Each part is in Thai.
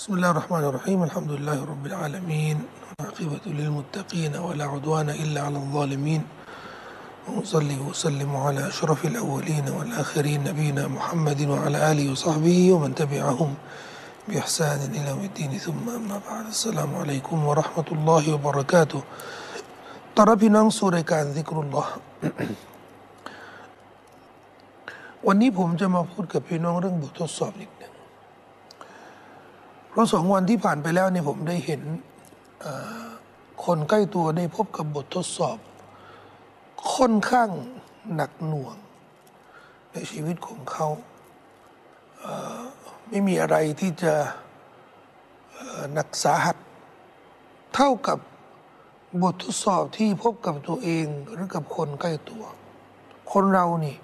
بسم الله الرحمن الرحيم الحمد لله رب العالمين والعاقبة للمتقين ولا عدوان إلا على الظالمين وأصلي وأسلم على أشرف الأولين والآخرين نبينا محمد وعلى آله وصحبه ومن تبعهم بإحسان إلى يوم الدين ثم أما بعد السلام عليكم ورحمة الله وبركاته ตอนรับพี่น้องสู่รายการซิกรุลลอฮ์วันนี้ผมจะมาพูดกับพี่น้องเรื่องบททดสอบนิดหนึ่งเพราะสองวันที่ผ่านไปแล้วเนี่ยผมได้เห็นคนใกล้ตัวได้พบกับบททดสอบค่อนข้างหนักหน่วงในชีวิตของเขาไม่มีอะไรที่จะหนักสาหัสเท่ากับบททดสอบที่พบกับตัวเองหรือกับคนใกล้ตัวคนเรานี่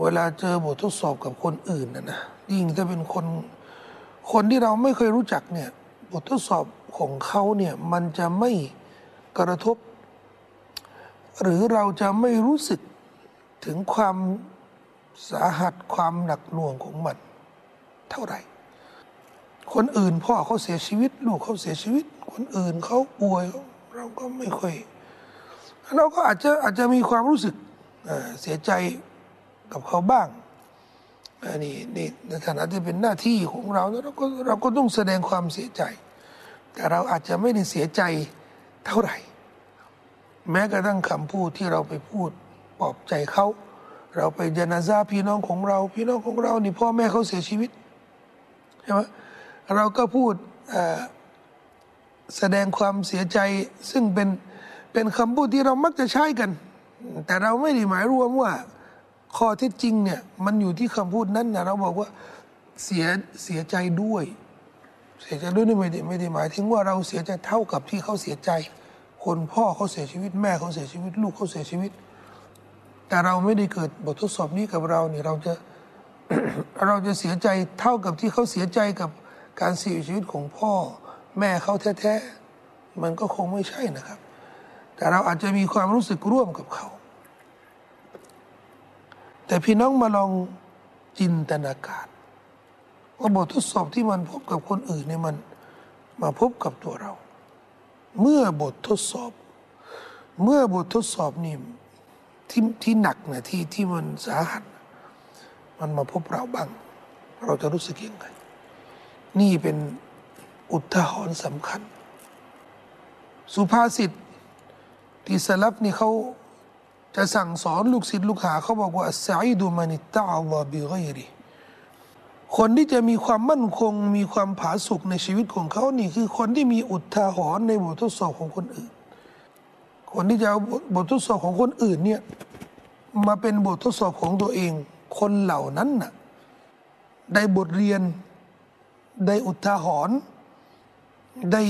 เวลาเจอบททดสอบกับคนอื่นนะยิ่งจะเป็นคนที่เราไม่เคยรู้จักเนี่ยบททดสอบของเขาเนี่ยมันจะไม่กระทบหรือเราจะไม่รู้สึกถึงความสาหัสความหนักหน่วงของมันเท่าไหร่คนอื่นพ่อเขาเสียชีวิตลูกเขาเสียชีวิตคนอื่นเขาป่วยเราก็ไม่ค่อยเราก็อาจจะมีความรู้สึกเสียใจกับเขาบ้างนี่ในฐานะที่เป็นหน้าที่ของเราเราก็ต้องแสดงความเสียใจแต่เราอาจจะไม่ได้เสียใจเท่าไหร่แม้กระทั่งคำพูดที่เราไปพูดปลอบใจเขาเราไปญะนาซาพี่น้องของเรานี่พ่อแม่เขาเสียชีวิตใช่ไหมเราก็พูดแสดงความเสียใจซึ่งเป็นคำพูดที่เรามักจะใช้กันแต่เราไม่ได้หมายรวมว่าข้อเท็จจริงเนี่ยมันอยู่ที่คำพูดนั้นนะเราบอกว่าเสียใจด้วยนี่ไม่ได้หมายถึงว่าเราเสียใจเท่ากับที่เขาเสียใจคนพ่อเขาเสียชีวิตแม่เขาเสียชีวิตลูกเขาเสียชีวิตแต่เราไม่ได้เกิดบททดสอบนี้กับเราเนี่ยเราจะเสียใจเท่ากับที่เขาเสียใจกับการเสียชีวิตของพ่อแม่เขาแท้ๆมันก็คงไม่ใช่นะครับแต่เราอาจจะมีความรู้สึกร่วมกับเขาแต่พี่น้องมาลองจินตนาการว่าบททดสอบที่มันพบกับคนอื่นเนี่ยมันมาพบกับตัวเราเมื่อบททดสอบนี่ที่หนักนะที่มันสาหัสมันมาพบเราบ้างเราจะรู้สึกยังไงนี่เป็นอุทาหรณ์สำคัญสุภาษิตที่สลับนี่เขาจะสั่งสอนลูกศิษย์ลูกหาเขาบอกว่าอัสซะอีดุมานิตตะอัลลอฮ์บิฆอยริคนที่จะมีความมั่นคงมีความผาสุกในชีวิตของเขานี่คือคนที่มีอุทาหรณ์ในบททดสอบของคนอื่นคนที่จะเอาบททดสอบของคนอื่นเนี่ยมาเป็นบททดสอบของตัวเองคนเหล่านั้นน่ะได้บทเรียนได้อุทาหรณ์ได้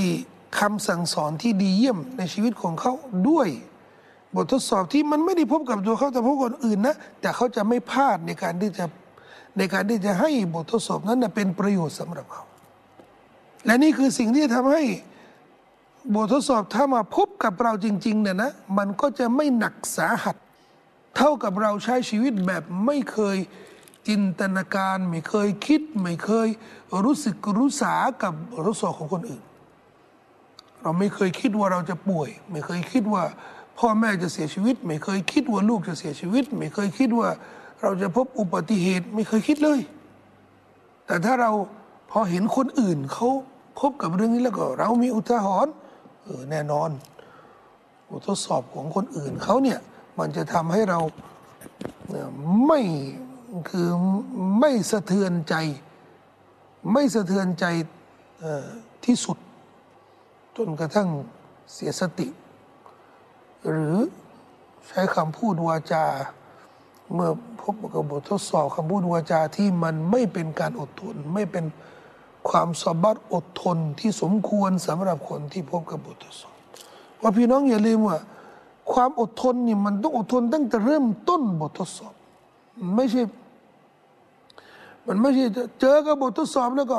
คำสั่งสอนที่ดีเยี่ยมในชีวิตของเขาด้วยบททดสอบที่มันไม่ได้พบกับตัวเขาแต่พบคนอื่นนะแต่เขาจะไม่พลาดในการที่จะให้บททดสอบนั้นนะเป็นประโยชน์สำหรับเขาและนี่คือสิ่งที่ทำให้บททดสอบถ้ามาพบกับเราจริงๆเนี่ยนะมันก็จะไม่หนักสาหัสเท่ากับเราใช้ชีวิตแบบไม่เคยจินตนาการไม่เคยคิดไม่เคยรู้สึกรู้สากับบททดสอบของคนอื่นเราไม่เคยคิดว่าเราจะป่วยไม่เคยคิดว่าพ่อแม่จะเสียชีวิตไม่เคยคิดว่าลูกจะเสียชีวิตไม่เคยคิดว่าเราจะพบอุบัติเหตุไม่เคยคิดเลยแต่ถ้าเราพอเห็นคนอื่นเขาพบกับเรื่องนี้แล้วก็เรามีอุทาหรณ์แน่นอนบททดสอบของคนอื่นเขาเนี่ยมันจะทำให้เราไม่สะเทือนใจที่สุดจนกระทั่งเสียสติหรือใช้คำพูดวาจาเมื่อพบกับบททดสอบคำพูดวาจาที่มันไม่เป็นการอดทนไม่เป็นความสะบัดอดทนที่สมควรสำหรับคนที่พบกับบททดสอบว่าพี่น้องอย่าลืมว่าความอดทนนี่มันต้องอดทนตั้งแต่เริ่มต้นบททดสอบมันไม่ใช่เจอกับบททดสอบแล้วก็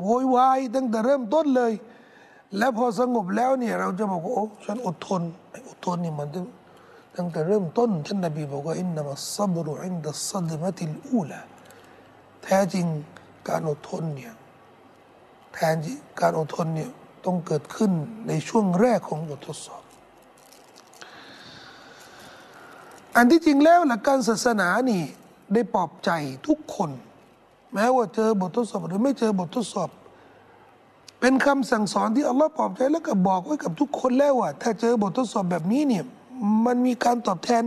โวยวายตั้งแต่เริ่มต้นเลยแล้วพอสงบแล้วเนี่ยเราจะบอกว่าโอ้ฉันอดทนนี่มันตั้งแต่เริ่มต้นท่านนบีบอกว่าอินนามัสซับรุอินดัสซัดมะติลอูลาแท้จริงการอดทนเนี่ย แทนที่การอดทนเนี่ยต้องเกิดขึ้นในช่วงแรกของบททดสอบอันที่จริงแล้วหลักการศาสนานี่ได้ปลอบใจทุกคนแม้ว่าเจอบททดสอบหรือไม่เจอบททดสอบเป็นคำสั่งสอนที่อัลลอฮฺปลอบใจแล้วก็บอกไว้กับทุกคนแล้วว่าถ้าเจอบททดสอบแบบนี้เนี่ยมันมีการตอบแทน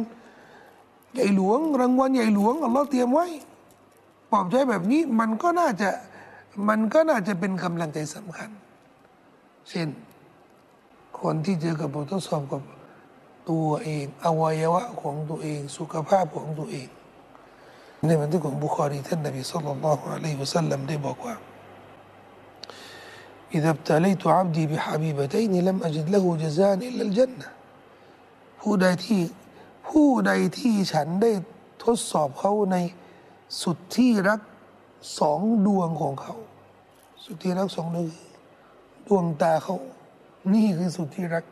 ใหญ่หลวงรางวัลใหญ่หลวงอัลลอฮฺเตรียมไว้ปลอบใจแบบนี้มันก็น่าจะเป็นกำลังใจสำคัญเช่นคนที่เจอกับบททดสอบกับตัวเองอวัยวะของตัวเองสุขภาพของตัวเองในบันทึกของบุคอรีท่านนบีศ็อลลัลลอฮุอะลัยฮิวะซัลลัมได้บอกว่าإذا ابتليت عبدي بحبيبتين لم أجد له جزاء إلا الجنة ผู้ใดที่ฉันได้ทดสอบเขาในสุดที่รักสองดวงของเขาสุดที่รักสองดวงดวงตาเขานี่คือสุดที่รัก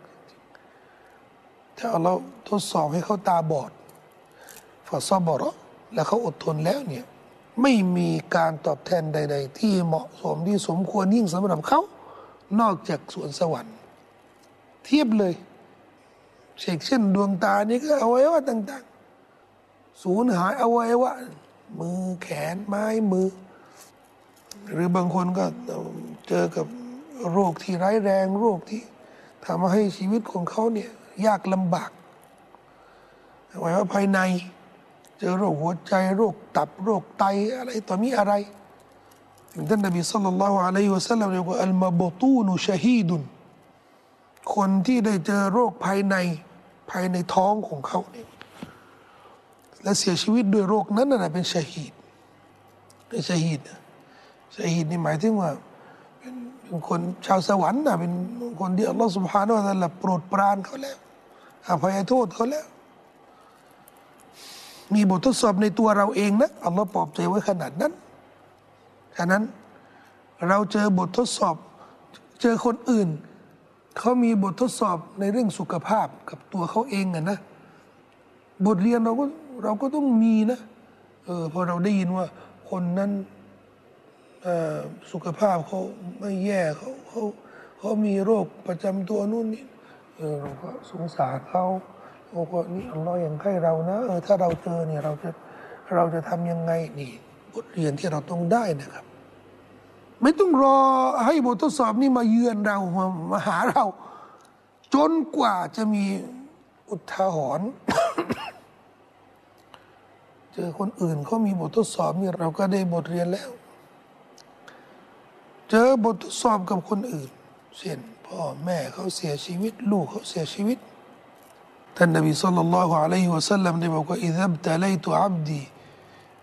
ถ้าเราทดสอบให้เขาตาบอดฟาซอบะรอแล้วเขาอดทนแล้วเนี่ยไม่มีการตอบแทนใดๆที่เหมาะสมที่สมควรยิ่งสำหรับเขานอกจากสวนสวรรค์เทียบเลยเช่นดวงตานี่ก็อวัยวะต่างๆสูญหายอวัยวะมือแขนไม้มือหรือบางคนก็เจอกับโรคที่ร้ายแรงโรคที่ทำให้ชีวิตของเขาเนี่ยยากลำบากอวัยวะภายในเจอโรคหัวใจโรคตับโรคไตอะไรต่อมีอะไรท่านนบีศ็อลลัลลอฮุอะลัยฮิวะซัลลัมเรียกว่าอัลมะบะตูนุชะฮีดุนคนที่ได้เจอโรคภายในท้องของเขาเนี่ยและเสียชีวิตด้วยโรคนั้นน่ะเป็นชะฮีดชะฮีดนี่หมายถึงว่าเป็นคนชาวสวรรค์นะเป็นคนที่อัลลอฮฺซุบฮานะฮูวะตะอาลาโปรดปรานเขาแล้วอภัยโทษเขาแล้วมีบททดสอบในตัวเราเองนะอัลลอฮฺปลอบใจไว้ขนาดนั้นฉะนั้นเราเจอบททดสอบเจอคนอื่นเขามีบททดสอบในเรื่องสุขภาพกับตัวเขาเองนะบทเรียนเราก็ต้องมีนะพอเราได้ยินว่าคนนั้นสุขภาพเขาไม่แย่เขามีโรคประจำตัวนู่นนี่เราก็สงสารเขาเราก็นี่อัลลอฮฺยังให้เรานะถ้าเราเจอเนี่ยเราจะทำยังไงนี่บทเรียนที่เราต้องได้นะครับไม่ต้องรอให้บททดสอบนี่มาเยือนเรามาหาเราจนกว่าจะมีอุทาหรณ์ เจอคนอื่นเขามีบททดสอบนี่เราก็ได้บทเรียนแล้วเจอบททดสอบกับคนอื่นเช่นพ่อแม่เขาเสียชีวิตลูกเขาเสียชีวิตท่านนบีศ็อลลัลลอฮุอะลัยฮิวะซัลลัมได้บอกว่าอิซาบตะลัยตุอับดี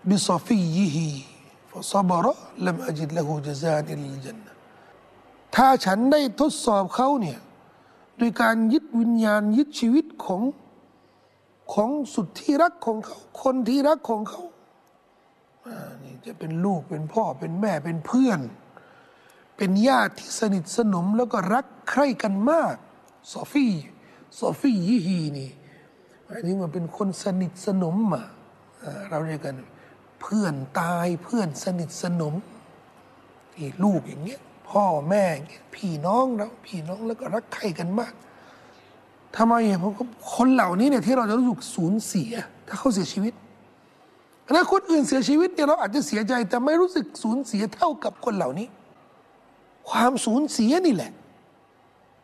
บิศฟิยฮิฟะซอบะรอลัมอจิดละฮูญะซาอิลญันนะห์ถ้าฉันได้ทดสอบเขาเนี่ยด้วยการยึดวิญญาณยึดชีวิตของสุดที่รักของเขาคนที่รักของเขานี่จะเป็นลูกเป็นพ่อเป็นแม่เป็นเพื่อนเป็นญาติที่สนิทสนมแล้วก็รักใคร่กันมากซอฟียี่ฮีนี่หมายถึงว่าเป็นคนสนิทสนมเราเรียกกันเพื่อนตายเพื่อนสนิทสนมนี่ลูกอย่างเงี้ยพ่อแม่อย่างเงี้ยพี่น้องแล้วก็รักใคร่กันมากทำไมเพราะคนเหล่านี้เนี่ยที่เราจะรู้สึกสูญเสียถ้าเขาเสียชีวิตถ้าคนอื่นเสียชีวิตเนี่ยเราอาจจะเสียใจแต่ไม่รู้สึกสูญเสียเท่ากับคนเหล่านี้ความสูญเสียนี่แหละ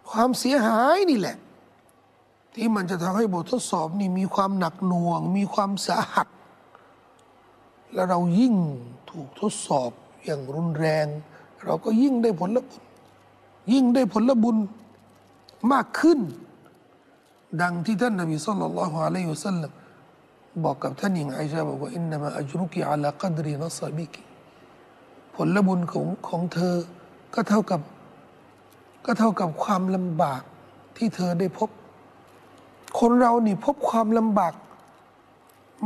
ความเสียหายนี่แหละที่มันจะทำให้บททดสอบนี่มีความหนักหน่วงมีความสาหัสและเรายิ่งถูกทดสอบอย่างรุนแรงเราก็ยิ่งได้ผลบุญมากขึ้นดังที่ท่านนบีศ็อลลัลลอฮุอะลัยฮิวะซัลลัมบอกกับท่านหญิงอาอิชาบอกว่าอินนามะอัจรุกิอะลากัดรินัศบิกิผลบุญของเธอก็เท่ากับความลำบากที่เธอได้พบคนเรานี่พบความลำบาก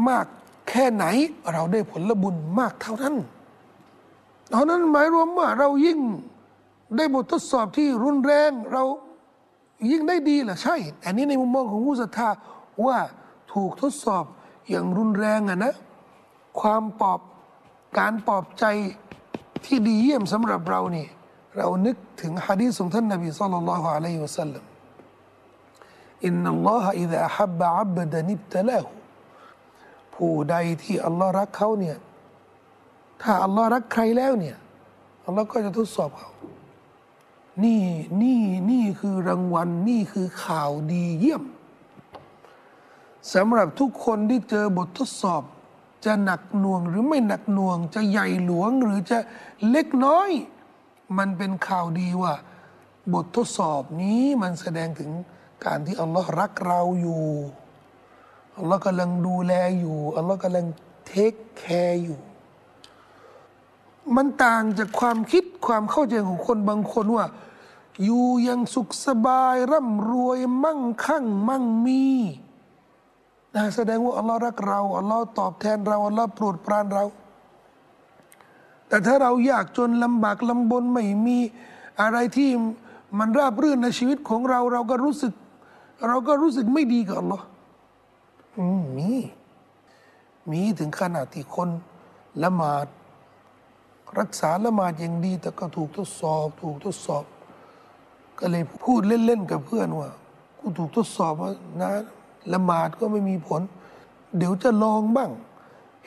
มากแค่ไหนเราได้ผลบุญมากเท่านั้นเพราะนั้นหมายรวมว่าเรายิ่งได้บททดสอบที่รุนแรงเรายิ่งได้ดีล่ะใช่อันนี้ในมุมมองของผู้ศรัทธาว่าถูกทดสอบอย่างรุนแรงนะความปลอบการปลอบใจที่ดีเยี่ยมสำหรับเรานี่ เรานึกถึงหะดีษของท่านนบีศ็อลลัลลอฮุอะลัยฮิวะซัลลัมอินนัลลอฮะอิซาอะฮับบะอับดันอิบตะลาฮุผู้ใดที่อัลลอฮ์รักเขาเนี่ยถ้าอัลลอฮ์รักใครแล้วเนี่ยอัลลอฮ์ก็จะทดสอบเขานี่คือรางวัลนี่คือข่าวดีเยี่ยมสำหรับทุกคนที่เจอบททดสอบจะหนักหน่วงหรือไม่หนักหน่วงจะใหญ่หลวงหรือจะเล็กน้อยมันเป็นข่าวดีว่าบททดสอบนี้มันแสดงถึงการที่อัลลอฮ์รักเราอยู่อัลลอฮ์กำลังดูแลอยู่อัลลอฮ์กำลังเทคแคร์อยู่มันต่างจากความคิดความเข้าใจของคนบางคนว่าอยู่ยังสุขสบายร่ำรวยมั่งคั่งมั่งมีนะแสดงว่าอัลลอฮ์รักเราอัลลอฮ์ตอบแทนเราอัลลอฮ์โปรดปรานเราแต่ถ้าเรายากจนลำบากลำบนไม่มีอะไรที่มันราบรื่นในชีวิตของเราเราก็รู้สึกไม่ดีกับอัลลอฮ์มีถึงขนาดที่คนละหมาดรักษาละหมาดอย่างดีแต่ก็ถูกทดสอบก็เลยพูดเล่นๆกับเพื่อนว่ากูถูกทดสอบนะละหมาดก็ไม่มีผลเดี๋ยวจะลองบ้าง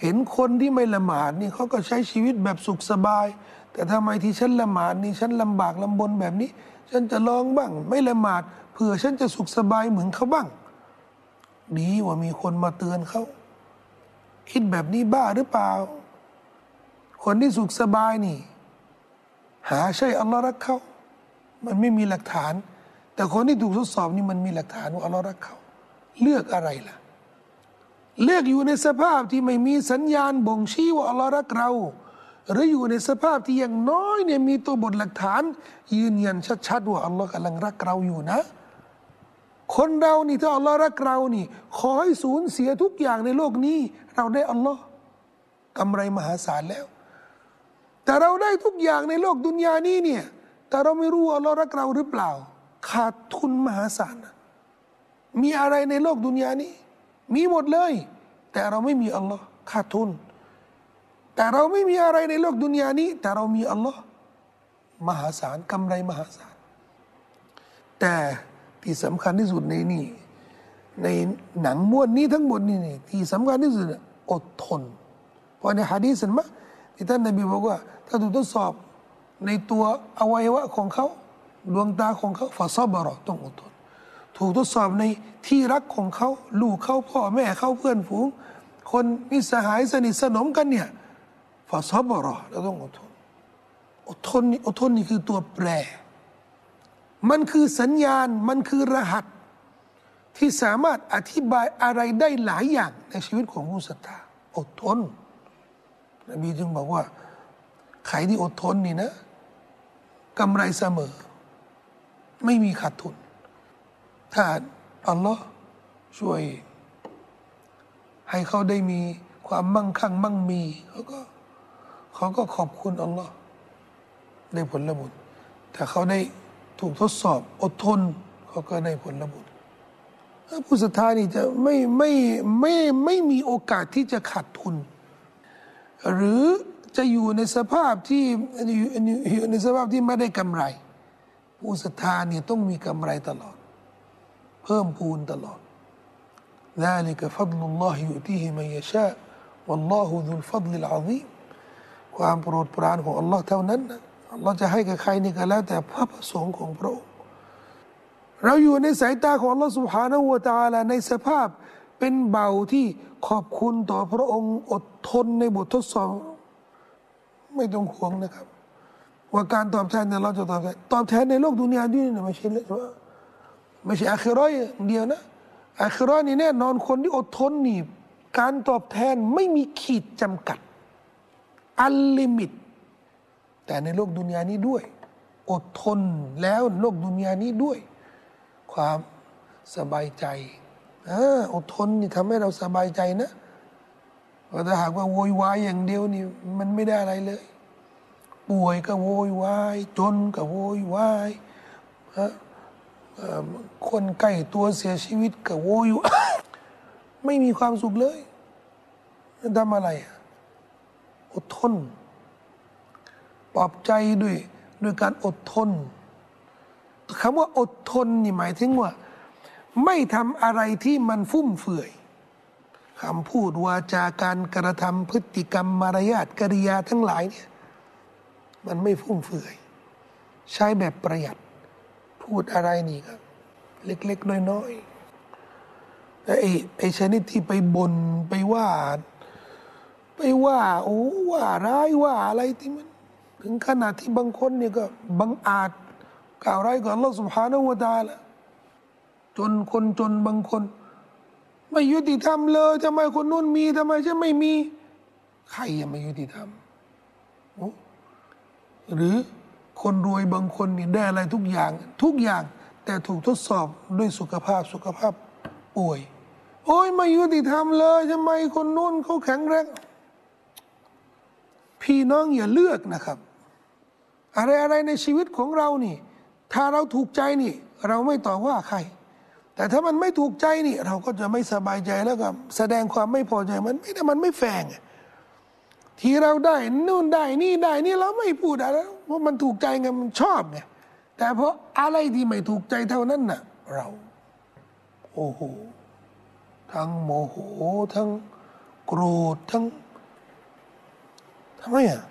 เห็นคนที่ไม่ละหมาดนี่เขาก็ใช้ชีวิตแบบสุขสบายแต่ทำไมที่ฉันละหมาดนี่ฉันลำบากลำบนแบบนี้ฉันจะลองบ้างไม่ละหมาดเผื่อฉันจะสุขสบายเหมือนเขาบ้างดีว่ามีคนมาเตือนเขาคิดแบบนี้บ้าหรือเปล่าคนที่สุขสบายนี่หาใช่อัลลอฮ์รักเขามันไม่มีหลักฐานแต่คนที่ถูกทดสอบนี่มันมีหลักฐานว่าอัลลอฮ์รักเขาเลือกอะไรล่ะเลือกอยู่ในสภาพที่ไม่มีสัญญาณบ่งชี้ว่าอัลลอฮ์รักเราหรืออยู่ในสภาพที่อย่างน้อยเนี่ยมีตัวบทหลักฐานยืนยันชัดๆว่าอัลลอฮ์กำลังรักเราอยู่นะคนเรานี่ถ้าอัลลอฮ์รักเรานี่ขอให้สูญเสียทุกอย่างในโลกนี้เราได้อัลลอฮ์กำไรมหาศาลแล้วแต่เราได้ทุกอย่างในโลกดุนยานี้เนี่ยแต่เราไม่รู้อัลลอฮ์รักเราหรือเปล่าขาดทุนมหาศาลมีอะไรในโลกดุนยานี้มีหมดเลยแต่เราไม่มีอัลลอฮ์ขาดทุนแต่เราไม่มีอะไรในโลกดุนยานี้แต่เรามีอัลลอฮ์มหาศาลกำไรมหาศาลแต่ที่สำคัญที่สุดในนี่ในหนังม้วนนี้ทั้งหมดนี่ที่สำคัญที่สุดอดทนเพราะในหะดีษมะที่ท่านนบีบอกว่าถ้าถูกทดสอบในตัวอวัยวะของเขาดวงตาของเขาฟาซอบะรอต้องอดทนถูกทดสอบในที่รักของเขาลูกเขาพ่อแม่เขาเพื่อนฝูงคนมิตรสหายสนิทสนมกันเนี่ยฟาซอบะรอเราต้องอดทนอดทนนี่คือตัวแปรมันคือสัญญาณมันคือรหัสที่สามารถอธิบายอะไรได้หลายอย่างในชีวิตของผู้ศรัทธาอดทนนบีจึงบอกว่าใครที่อดทนนี่นะกำไรเสมอไม่มีขาดทุนถ้าอัลลอฮ์ช่วยให้เขาได้มีความมั่งคั่งมั่งมีเขาก็ขอบคุณอัลลอฮ์ได้ผลบุญถ้าเขาได้ถูกทดสอบอดทนเขาก็ได้ผลบุญผู้ศรัทธานี่จะไม่มีโอกาสที่จะขาดทุนหรือจะอยู่ในสภาพที่ไม่ได้กำไรผู้ศรัทธาเนี่ยต้องมีกำไรตลอดเพิ่มพูนตลอด ذلك فضل الله يؤتيه من يشاء والله ذو الفضل العظيم ความโปรดปรานของอัลลอฮ์เท่านั้นอัลลอฮ์จะให้กับใครนี่ก็แล้วแต่พระประสงค์ของพระองค์เราอยู่ในสายตาของอัลลอฮ์ سبحانه และ تعالى ในสภาพเป็นเบาที่ขอบคุณต่อพระองค์อดทนในบททดสอบไม่ต้องห่วงนะครับว่าการตอบแทนเนี่ยเราจะตอบแทนในโลกดุนยาด้วยเนี่ยไม่ใช่อาคิเราะห์เดียวนะอาคิเราะห์นี่แน่นอนคนที่อดทนนี่การตอบแทนไม่มีขีดจำกัดอันลิมิตแต่ในโลกดุนยานี้ด้วยอดทนแล้วโลกดุนยานี้ด้วยความสบายใจอดทนนี่ทำให้เราสบายใจนะแต่หากว่าโวยวายอย่างเดียวนี่มันไม่ได้อะไรเลยป่วยก็โวยวายจนก็โวยวายคนใกล้ตัวเสียชีวิตก็โวยวาย ไม่มีความสุขเลยทำอะไรอดทนปลอบใจด้วย ดยการอดทนคำว่าอดทนนี่หมายถึงว่าไม่ทำอะไรที่มันฟุ่มเฟือยคำพูดวาจาการกระทำพฤติกรรมมารยาทกิริยาทั้งหลายเนี่ยมันไม่ฟุ่มเฟือยใช้แบบประหยัดพูดอะไรนี่ก็เล็กๆน้อยๆแต่ไอ้ชนิดที่ไปบ่นไปว่าโอ้ว่าร้ายว่าอะไรที่มันถึงขนาดที่บางคนเนี่ยก็บังอาจกล่าวร้ายกับอัลลอฮฺซุบฮานะฮูวะตะอาลาจนคนจนบางคนไม่ยุติธรรมเลยทำไมคนนู้นมีทำไมฉันไม่มีใครยังไม่ยุติธรรมหรือคนรวยบางคนนี่ได้อะไรทุกอย่างแต่ถูกทดสอบด้วยสุขภาพป่วยโอ้ยไม่ยุติธรรมเลยทำไมคนนู้นเขาแข็งแรงพี่น้องอย่าเลือกนะครับอะไรในชีวิตของเรานี่ถ้าเราถูกใจนี่เราไม่ต่อว่าใครแต่ถ้ามันไม่ถูกใจนี่เราก็จะไม่สบายใจแล้วก็แสดงความไม่พอใจมันไม่แฝงที่เราได้นู่นได้นี่ได้นี่เราไม่พูดอะไรเพราะมันถูกใจไงมันชอบไงแต่เพราะอะไรที่ไม่ถูกใจเท่านั้นน่ะเราโอ้โหทั้งโมโหทั้งโกรธทั้งทำไมอ่ะ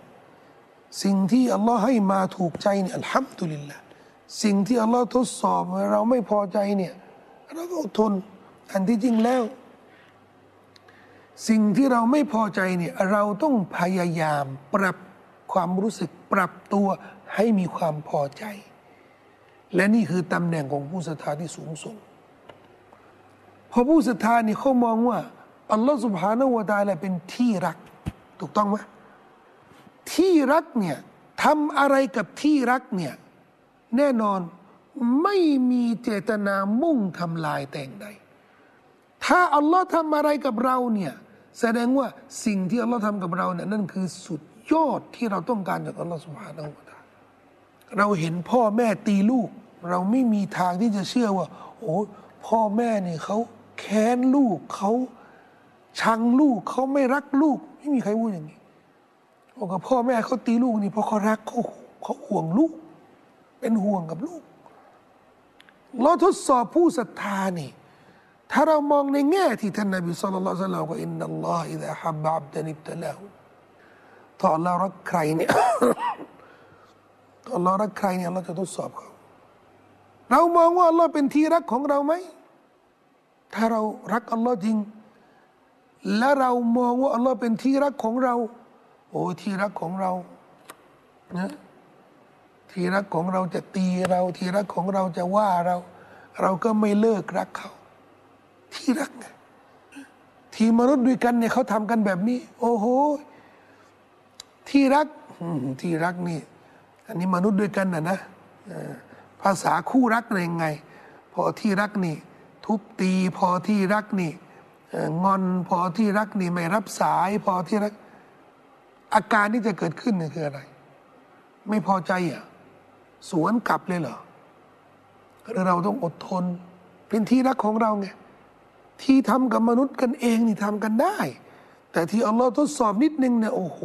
สิ่งที่อัลลอฮ์ให้มาถูกใจเนี่ยอัลฮัมดุลิลละห์สิ่งที่อัลลอฮ์ทดสอบเราไม่พอใจเนี่ยเราก็อดทนอันที่จริงแล้วสิ่งที่เราไม่พอใจเนี่ยเราต้องพยายามปรับความรู้สึกปรับตัวให้มีความพอใจและนี่คือตำแหน่งของผู้ศรัทธาที่สูงส่งเพราะผู้ศรัทธานี่เขามองว่าอัลลอฮฺซุบฮานะฮูวะตะอาลาเป็นที่รักถูกต้องไหมที่รักเนี่ยทำอะไรกับที่รักเนี่ยแน่นอนไม่มีเจตนามุ่งทำลายแต่งใดถ้าอัลลอฮ์ทำอะไรกับเราเนี่ยแสดงว่าสิ่งที่อัลลอฮ์ทำกับเราเนี่ยนั่นคือสุดยอดที่เราต้องการจากอัลลอฮ์ซุบฮานะฮูวะตะอาลาเราเห็นพ่อแม่ตีลูกเราไม่มีทางที่จะเชื่อว่าโอ้พ่อแม่เนี่ยเขาแค้นลูกเขาชังลูกเขาไม่รักลูกไม่มีใครพูดอย่างนี้บอกว่าพ่อแม่เขาตีลูกนี่เพราะเขารักเขาห่วงลูกเป็นห่วงกับลูกเราทดสอบผู้ศรัทธานี่ถ้าเรามองในแง่ที่ท่านนบีศ็อลลัลลอฮุอะลัยฮิวะซัลลัมบอกว่าอินนัลลอฮะอิซาฮับบะอับดันอิบตะลาฮุถ้าอัลลอฮ์รักใครเนี่ยถ้าอัลลอฮ์รักใครเนี่ยเราจะทดสอบเขาเรามองว่าอัลลอฮ์เป็นที่รักของเราไหมถ้าเรารักอัลลอฮ์จริงและเรามองว่าอัลลอฮ์เป็นที่รักของเราโอ้ที่รักของเรานะที่รักของเราจะตีเราที่รักของเราจะว่าเราก็ไม่เลิกรักเขาที่รักไงที่มนุษย์ด้วยกันเนี่ยเขาทำกันแบบนี้โอ้โหที่รักนี่อันนี้มนุษย์ด้วยกันนะภาษาคู่รักอะไรยังไงพอที่รักนี่ทุบตีพอที่รักนี่งอนพอที่รักนี่ไม่รับสายพอที่รักอาการที่จะเกิดขึ้นเนี่ยคืออะไรไม่พอใจอ่ะสวนกลับเลยเหรอเราต้องอดทนเป็นที่รักของเราไงที่ทำกับมนุษย์กันเองนี่ทำกันได้แต่ที่อัลลอฮ์ทดสอบนิดนึงเนี่ยโอ้โห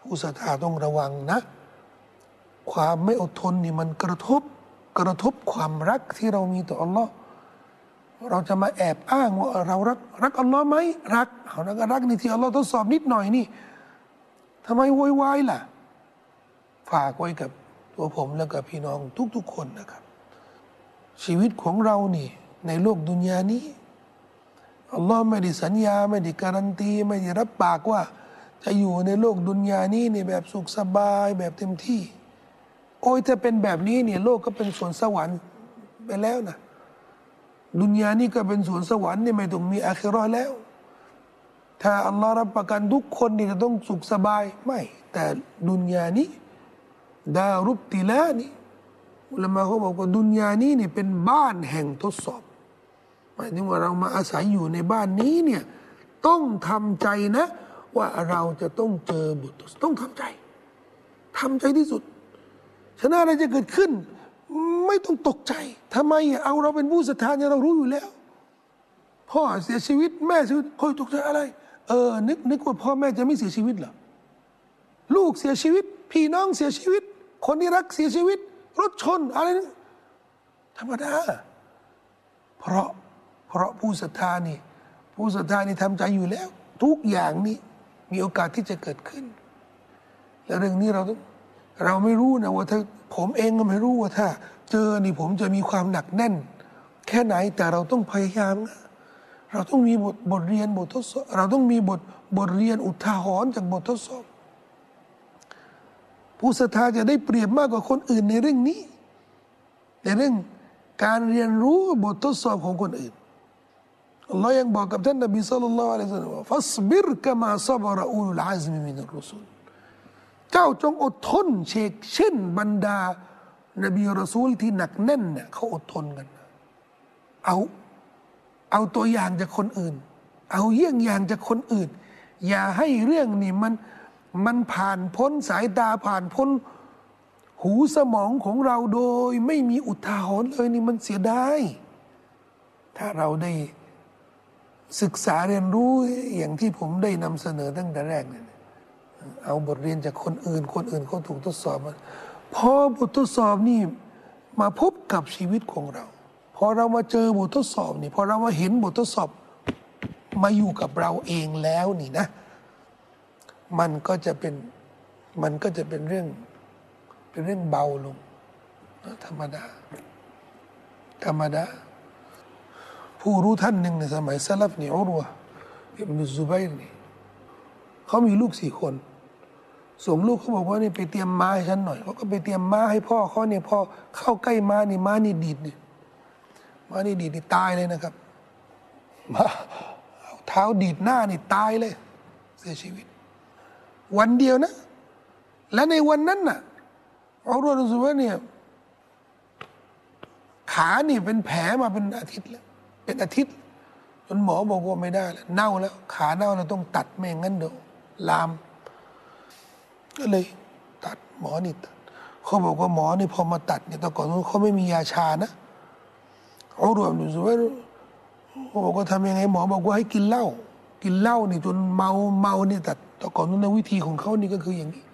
ผู้ศรัทธาต้องระวังนะความไม่อดทนนี่มันกระทบความรักที่เรามีต่ออัลลอฮ์เราจะมาแอบอ้างว่าเรารักอัลลอฮ์ไหมรักเอาแล้วก็รักนี่ที่อัลลอฮ์ทดสอบนิดหน่อยนี่ทำไมโวยวายล่ะฝากไว้กับตัวผมและกับพี่น้องทุกๆคนนะครับชีวิตของเรานี่ในโลกดุนยานี้อัลลอฮ์ไม่ได้สัญญาไม่ได้การันตีไม่ได้รับปากว่าจะอยู่ในโลกดุนยานี้ในแบบสุขสบายแบบเต็มที่โอ้ยถ้าเป็นแบบนี้เนี่ยโลกก็เป็นสวนสวรรค์ไปแล้วนะดุนยานี้ก็เป็นสวนสวรรค์นี่ไม่ต้องมีอาคิเราะห์แล้วถ้าอัลลอฮ์รับประกันทุกคนนี่จะต้องสุขสบายไม่แต่ดุนยานี้ดารุบติลานี่อุลามะเขาบอกว่าดุนยานี้เนี่ยเป็นบ้านแห่งทดสอบหมายถึงว่าเรามาอาศัยอยู่ในบ้านนี้เนี่ยต้องทำใจนะว่าเราจะต้องเจอบททดสอบต้องทำใจที่สุดฉะนั้นอะไรจะเกิดขึ้นไม่ต้องตกใจทำไมเอาเราเป็นผู้ศรัทธาเนี่ยเรารู้อยู่แล้วพ่อเสียชีวิตแม่เสียชีวิตโอ้ยตกใจอะไรนึกว่าพ่อแม่จะไม่เสียชีวิตเหรอลูกเสียชีวิตพี่น้องเสียชีวิต คนที่รักเสียชีวิตรถชนอะไรนี่ธรรมดาเพราะผู้ศรัทธานี่ทำใจอยู่แล้วทุกอย่างนี่มีโอกาสที่จะเกิดขึ้นและเรื่องนี้เราไม่รู้นะว่าถ้าผมเองก็ไม่รู้ว่าถ้าเจอนี่ผมจะมีความหนักแน่นแค่ไหนแต่เราต้องพยายามนะเราต้องมีบทเรียนบททดสอบเราต้องมีบทเรียนอุทาหรณ์จากบททดสอบผู้ศรัทธาจะได้เปรียบมากกว่าคนอื่นในเรื่องนี้ในเรื่องการเรียนรู้บททดสอบของคนอื่นอัลลอฮ์ยังบอกกับท่านนบีศ็อลลัลลอฮุอะลัยฮิวะซัลลัมว่าฟัสบิรกะมาซะบะรอูลุลอาซมิมินัรรุซูลเจ้าจงอดทนเช่นบรรดานบีรอซูลที่หนักแน่นเนี่ยเขาอดทนกันเอาตัวอย่างจากคนอื่นเอาเยี่ยงอย่างจากคนอื่นอย่าให้เรื่องนี้มันผ่านพ้นสายตาผ่านพ้นหูสมองของเราโดยไม่มีอุทาหรณ์เลยนี่มันเสียดายถ้าเราได้ศึกษาเรียนรู้อย่างที่ผมได้นำเสนอตั้งแต่แรกเนี่ยเอาบทเรียนจากคนอื่นเขาถูกทดสอบพอบททดสอบนี่มาพบกับชีวิตของเราพอเรามาเจอบททดสอบนี่พอเรามาเห็นบททดสอบมาอยู่กับเราเองแล้วนี่นะมันก็จะเป็นเรื่องเบาลงธรรมดาผู้รู้ท่านหนึ่งในสมัยซะลัฟนี่อุรวะอิบนุซุบัยรนี่เขามีลูก4คนส่งลูกเขาบอกว่านี่ไปเตรียมม้าให้ฉันหน่อยเขาก็ไปเตรียมม้าให้พ่อเขาเนี่ยพ่อเข้าใกล้ม้านี่ม้านี่ดีดนี่ม้านี่ดีดนี่ตายเลยนะครับม้าเอาเท้าดีดหน้านี่ตายเลยเสียชีวิตวันเดียวนะและในวันนั้นน่ะอุรวะอิบนุซุบัยรเนี่ยขานี่เป็นแผลมาเป็นอาทิตย์แล้วเป็นอาทิตย์จนหมอบอกว่าไม่ได้แล้วเน่าแล้วขาเน่าเราต้องตัดไม่งั้นเดี๋ยวลามก็เลยตัดหมอนี่ตัดเขาบอกว่าหมอนี่พอมาตัดเนี่ยแต่ก่อนเขาไม่มียาชานะเขารวมอยู่สิว่าเขาบอกว่าทำยังไงหมอบอกว่าให้กินเหล้านี่จนเมานี่ตัดแต่ก่อนนั้นวิธีของเขานี่ก็คืออย่างนี้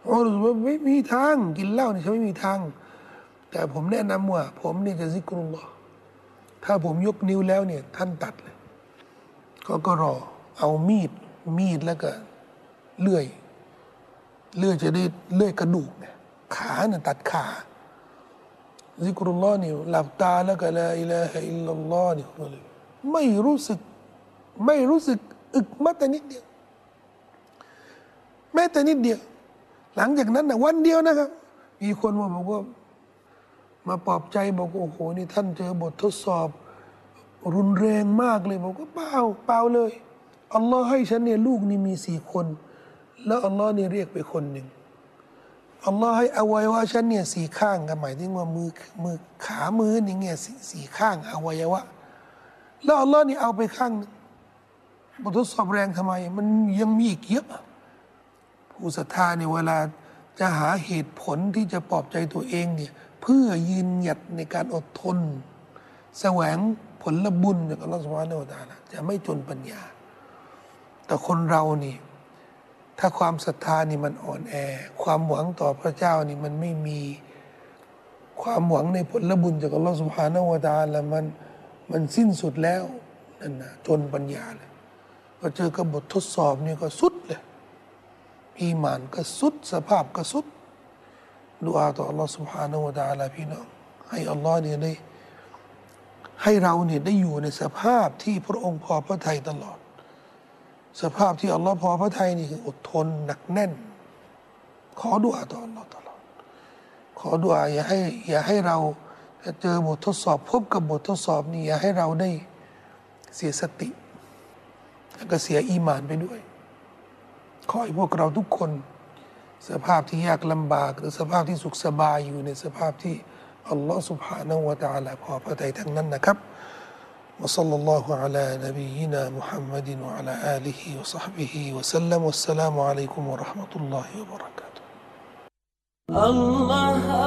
เขารู้สึกว่าไม่มีทางกินเหล้านี่ฉันไม่มีทางแต่ผมแนะนำว่าผมนี่จะซิกรุลลอฮ์ถ้าผมยกนิ้วแล้วเนี่ยท่านตัดเลยก็รอเอามีดแล้วก็เลื่อยจะได้เลื่อยกระดูกเนี่ยขาเนี่ยตัดขาซิกรุลลอฮ์นี่หลับตาแล้วก็ลาอิลาฮะอิลลัลลอฮ์นี่ไม่รู้สึกอึกมัดแต่นิดเดียวแม้แต่นิดเดียวหลังจากนั้นนะวันเดียวนะครับมีคนมาบอกว่ามาปลอบใจบอกโอ้โหนี่ท่านเจอบททดสอบรุนแรงมากเลยบอกว่าเปล่าเลยอัลลอฮ์ให้ฉันเนี่ยลูกนี่มี4 คนแล้วอัลลอฮ์นี่เรียกไปคนหนึ่งอัลลอฮ์ให้อวัยวะฉันเนี่ย4 ข้างก็หมายถึงว่ามือขามือนี่เนี่ย4 ข้างอวัยวะแล้วอัลลอฮ์นี่เอาไปข้างนึงบททดสอบแรงทำไมมันยังมีอีกเยอะผู้ศรัทธาเนี่ยเวลาจะหาเหตุผลที่จะปลอบใจตัวเองเนี่ยเพื่อยืนหยัดในการอดทนแสวงผลบุญจากอัลลอฮฺซุบฮานะฮูวะตะอาลาจะไม่จนปัญญาแต่คนเรานี่ถ้าความศรัทธานี่มันอ่อนแอความหวังต่อพระเจ้านี่มันไม่มีความหวังในผลบุญจากอัลลอฮฺซุบฮานะฮูวะตะอาลามันสิ้นสุดแล้วนั่นนะจนปัญญาเลยพอเจอกับบททดสอบนี่ก็สุดเลยอีหม่านก็สุดสภาพก็สุดดุอาต่ออัลลอฮฺ سبحانه และ تعالى พี่น้องให้อัลลอฮ์เนี่ยได้ให้เราเนี่ยได้อยู่ในสภาพที่พระองค์พอพระทัยตลอดสภาพที่อัลลอฮ์พอพระทัยนี่คืออดทนหนักแน่นขอดุอาต่ออัลลอฮ์ตลอดขอดุอาอย่าให้เราเจอบททดสอบพบกับบททดสอบนี่อย่าให้เราได้เสียสติแล้วก็เสียอีหม่านไปด้วยขอให้พวกเราทุกคนสภาพที่ยากลำบากหรือสภาพที่สุขสบายอยู่ในสภาพที่อัลลอฮฺ سبحانه และ تعالى พอพระทัยทั้งนั้นนะครับ وصلى الله على نبينا محمد وعلى آله وصحبه وسلم والسلام عليكم ورحمة الله وبركاته